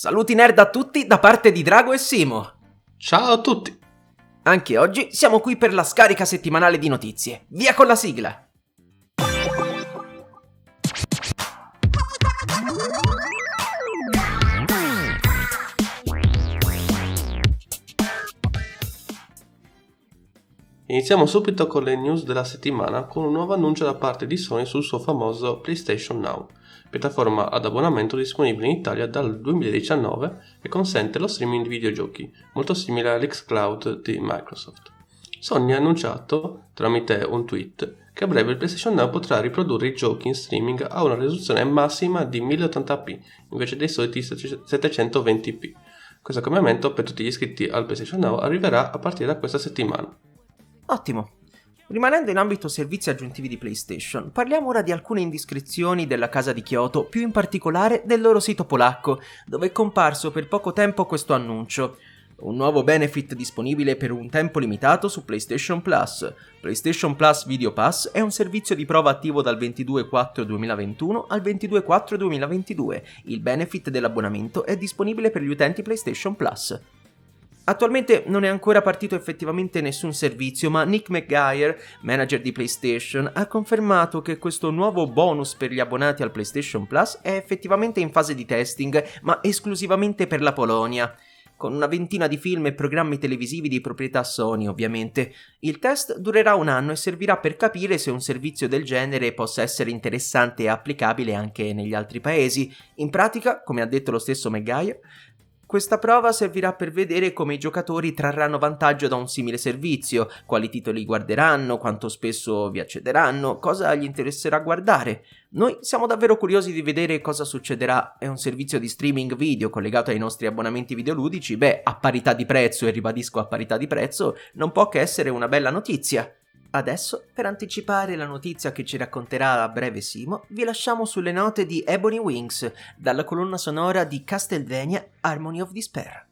Saluti nerd a tutti da parte di Drago e Simo. Ciao a tutti. Anche oggi siamo qui per la scarica settimanale di notizie. Via con la sigla. Iniziamo subito con le news della settimana con un nuovo annuncio da parte di Sony sul suo famoso PlayStation Now, piattaforma ad abbonamento disponibile in Italia dal 2019 che consente lo streaming di videogiochi, molto simile all'X Cloud di Microsoft. Sony ha annunciato, tramite un tweet, che a breve il PlayStation Now potrà riprodurre i giochi in streaming a una risoluzione massima di 1080p invece dei soliti 720p. Questo cambiamento per tutti gli iscritti al PlayStation Now arriverà a partire da questa settimana. Ottimo. Rimanendo in ambito servizi aggiuntivi di PlayStation, parliamo ora di alcune indiscrezioni della casa di Kyoto, più in particolare del loro sito polacco, dove è comparso per poco tempo questo annuncio. Un nuovo benefit disponibile per un tempo limitato su PlayStation Plus. PlayStation Plus Video Pass è un servizio di prova attivo dal 22/4/2021 al 22/4/2022. Il benefit dell'abbonamento è disponibile per gli utenti PlayStation Plus. Attualmente non è ancora partito effettivamente nessun servizio, ma Nick McGuire, manager di PlayStation, ha confermato che questo nuovo bonus per gli abbonati al PlayStation Plus è effettivamente in fase di testing, ma esclusivamente per la Polonia, con una ventina di film e programmi televisivi di proprietà Sony, ovviamente. Il test durerà un anno e servirà per capire se un servizio del genere possa essere interessante e applicabile anche negli altri paesi. In pratica, come ha detto lo stesso McGuire, questa prova servirà per vedere come i giocatori trarranno vantaggio da un simile servizio, quali titoli guarderanno, quanto spesso vi accederanno, cosa gli interesserà guardare. Noi siamo davvero curiosi di vedere cosa succederà. È un servizio di streaming video collegato ai nostri abbonamenti videoludici. Beh, a parità di prezzo, e ribadisco a parità di prezzo, non può che essere una bella notizia. Adesso, per anticipare la notizia che ci racconterà a breve Simo, vi lasciamo sulle note di Ebony Wings, dalla colonna sonora di Castlevania Harmony of Despair.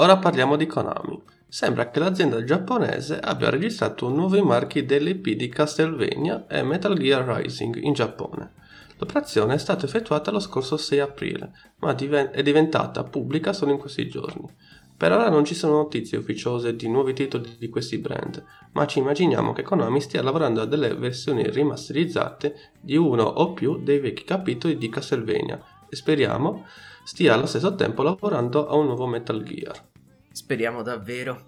Ora parliamo di Konami. Sembra che l'azienda giapponese abbia registrato nuovi marchi dell'IP di Castlevania e Metal Gear Rising in Giappone. L'operazione è stata effettuata lo scorso 6 aprile, ma è diventata pubblica solo in questi giorni. Per ora non ci sono notizie ufficiose di nuovi titoli di questi brand, ma ci immaginiamo che Konami stia lavorando a delle versioni rimasterizzate di uno o più dei vecchi capitoli di Castlevania e speriamo stia allo stesso tempo lavorando a un nuovo Metal Gear. Speriamo davvero.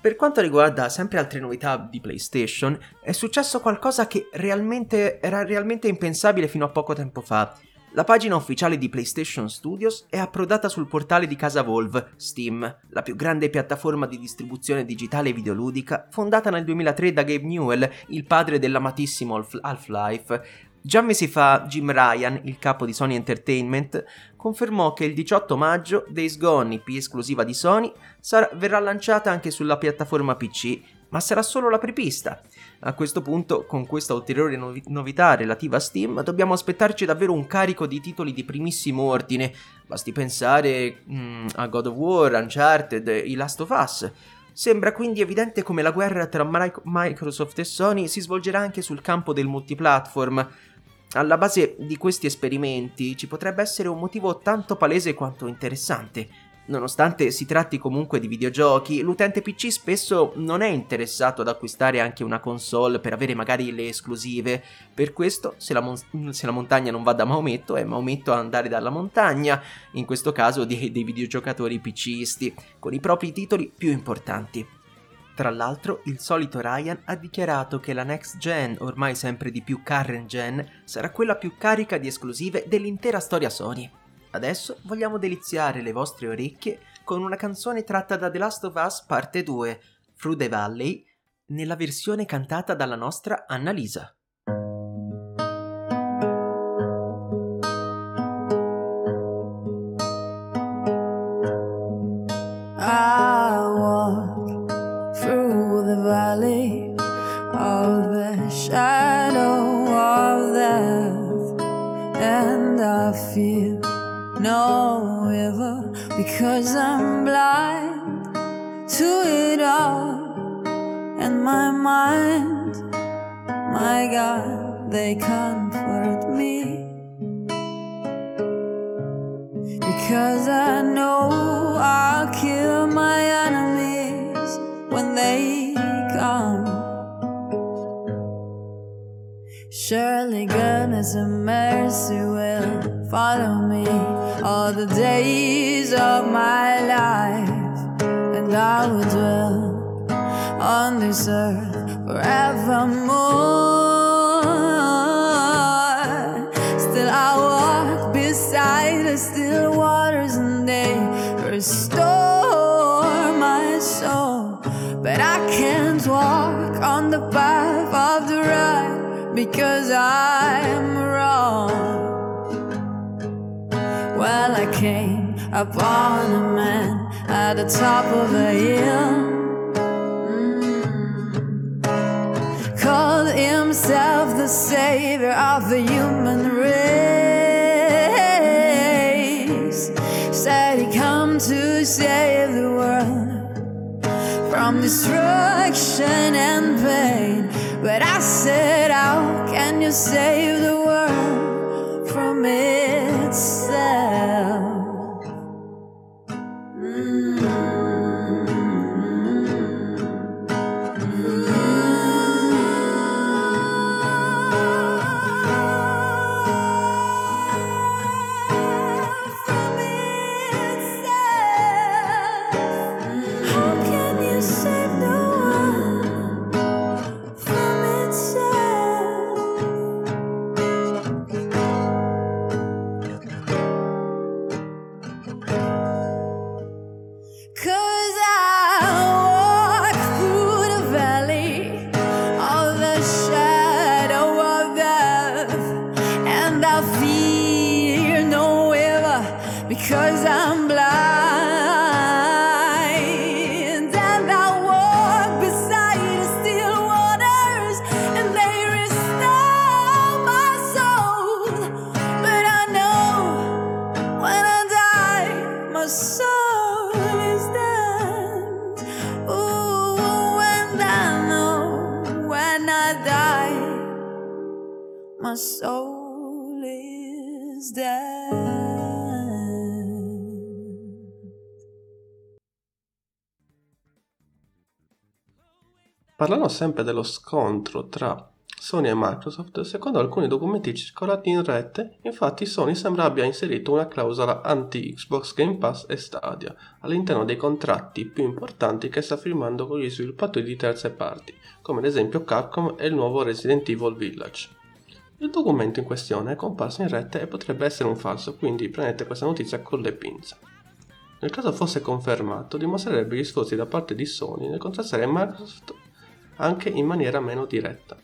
Per quanto riguarda sempre altre novità di PlayStation, è successo qualcosa che era realmente impensabile fino a poco tempo fa. La pagina ufficiale di PlayStation Studios è approdata sul portale di casa Valve, Steam, la più grande piattaforma di distribuzione digitale videoludica fondata nel 2003 da Gabe Newell, il padre dell'amatissimo Half-Life. Già mesi fa Jim Ryan, il capo di Sony Entertainment, confermò che il 18 maggio Days Gone, IP esclusiva di Sony, verrà lanciata anche sulla piattaforma PC, ma sarà solo la prepista. A questo punto, con questa ulteriore novità relativa a Steam, dobbiamo aspettarci davvero un carico di titoli di primissimo ordine. Basti pensare a God of War, Uncharted, The Last of Us. Sembra quindi evidente come la guerra tra Microsoft e Sony si svolgerà anche sul campo del multiplatform. Alla base di questi esperimenti ci potrebbe essere un motivo tanto palese quanto interessante. Nonostante si tratti comunque di videogiochi, l'utente PC spesso non è interessato ad acquistare anche una console per avere magari le esclusive. Per questo, se la montagna non va da Maometto, è Maometto a andare dalla montagna, in questo caso dei videogiocatori PCisti, con i propri titoli più importanti. Tra l'altro, il solito Ryan ha dichiarato che la next gen, ormai sempre di più current gen, sarà quella più carica di esclusive dell'intera storia Sony. Adesso vogliamo deliziare le vostre orecchie con una canzone tratta da The Last of Us parte 2, Through the Valley, nella versione cantata dalla nostra Annalisa. I walk through the valley of the shadow of death and I feel no river, because I'm blind to it all, and my mind, my God, they comfort me, because I know I'll kill my enemies when they come. Surely goodness and mercy will follow me all the days of my life, and I will dwell on this earth forevermore. Still I walk beside the still waters, and they restore my soul. But I can't walk on the path of the right, because I'm wrong. Well, I came upon a man at the top of a hill, called himself the savior of the human race. Said he come to save the world from destruction and pain. But I said, how can you save the world from its soul is dead. my soul is dead. Parlano sempre dello scontro tra Sony e Microsoft. Secondo alcuni documenti circolati in rete, infatti Sony sembra abbia inserito una clausola anti-Xbox Game Pass e Stadia all'interno dei contratti più importanti che sta firmando con gli sviluppatori di terze parti, come ad esempio Capcom e il nuovo Resident Evil Village. Il documento in questione è comparso in rete e potrebbe essere un falso, quindi prendete questa notizia con le pinze. Nel caso fosse confermato, dimostrerebbe gli sforzi da parte di Sony nel contrastare Microsoft anche in maniera meno diretta.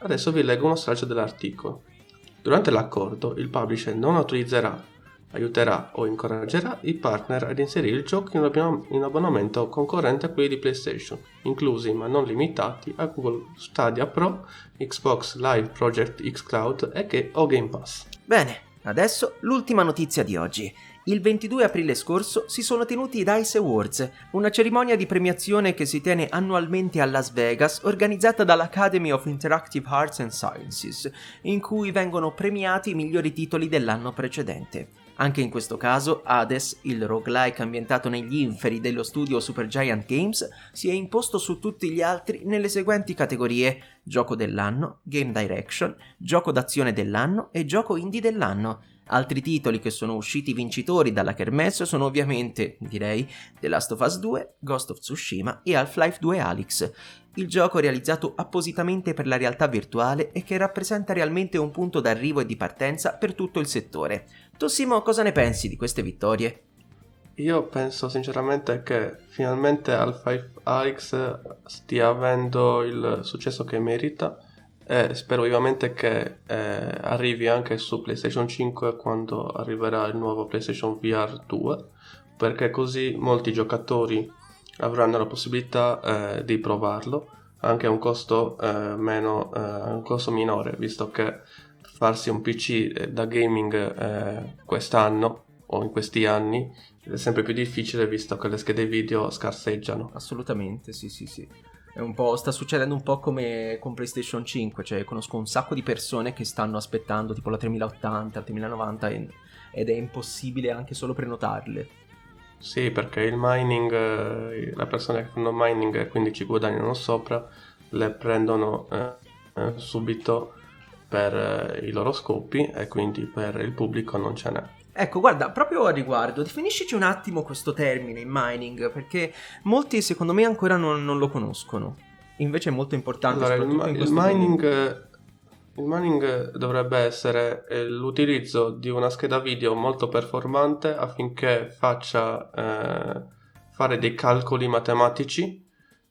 Adesso vi leggo uno stralcio dell'articolo. Durante l'accordo, il publisher non autorizzerà, aiuterà o incoraggerà i partner ad inserire il gioco in abbonamento concorrente a quelli di PlayStation, inclusi ma non limitati a Google Stadia Pro, Xbox Live Project X Cloud o Game Pass. Bene, adesso l'ultima notizia di oggi. Il 22 aprile scorso si sono tenuti i DICE Awards, una cerimonia di premiazione che si tiene annualmente a Las Vegas, organizzata dall'Academy of Interactive Arts and Sciences, in cui vengono premiati i migliori titoli dell'anno precedente. Anche in questo caso, Hades, il roguelike ambientato negli inferi dello studio Supergiant Games, si è imposto su tutti gli altri nelle seguenti categorie: gioco dell'anno, game direction, gioco d'azione dell'anno e gioco indie dell'anno. Altri titoli che sono usciti vincitori dalla kermesse sono ovviamente, direi, The Last of Us 2, Ghost of Tsushima e Half-Life 2 Alyx. Il gioco realizzato appositamente per la realtà virtuale e che rappresenta realmente un punto d'arrivo e di partenza per tutto il settore. Tu, Simo, cosa ne pensi di queste vittorie? Io penso sinceramente che finalmente Half-Life Alyx stia avendo il successo che merita. Spero vivamente che arrivi anche su PlayStation 5 quando arriverà il nuovo PlayStation VR 2, perché così molti giocatori avranno la possibilità di provarlo anche a un costo minore, visto che farsi un PC da gaming quest'anno o in questi anni è sempre più difficile, visto che le schede video scarseggiano. Assolutamente, sì. Sta succedendo un po' come con PlayStation 5, cioè conosco un sacco di persone che stanno aspettando tipo la 3080, la 3090 ed è impossibile anche solo prenotarle. Sì, perché il mining, le persone che fanno mining e quindi ci guadagnano sopra, le prendono subito per i loro scopi e quindi per il pubblico non ce n'è. Ecco, guarda, proprio a riguardo, definiscici un attimo questo termine, mining, perché molti secondo me ancora non lo conoscono. Invece è molto importante. Allora, il mining dovrebbe essere l'utilizzo di una scheda video molto performante affinché faccia fare dei calcoli matematici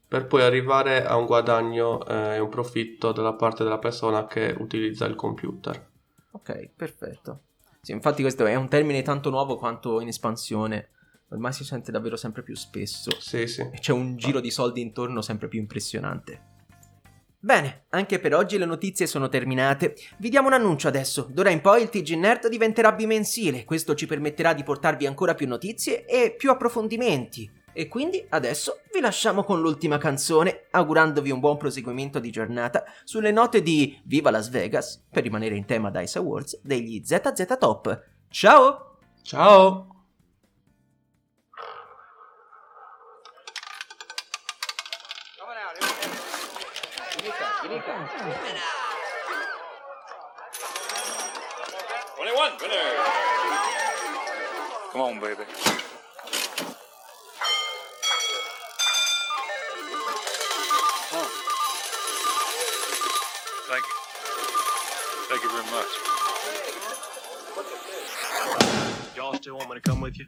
per poi arrivare a un guadagno e un profitto dalla parte della persona che utilizza il computer. Ok, perfetto. Sì, infatti questo è un termine tanto nuovo quanto in espansione, ormai si sente davvero sempre più spesso. Sì. E c'è un giro di soldi intorno sempre più impressionante. Bene, anche per oggi le notizie sono terminate. Vi diamo un annuncio adesso. D'ora in poi il TG Nerd diventerà bimensile, questo ci permetterà di portarvi ancora più notizie e più approfondimenti. E quindi adesso vi lasciamo con l'ultima canzone, augurandovi un buon proseguimento di giornata sulle note di Viva Las Vegas, per rimanere in tema DICE Awards, degli ZZ Top. Ciao! Ciao! Come on, baby. Thank you very much. Y'all still want me to come with you?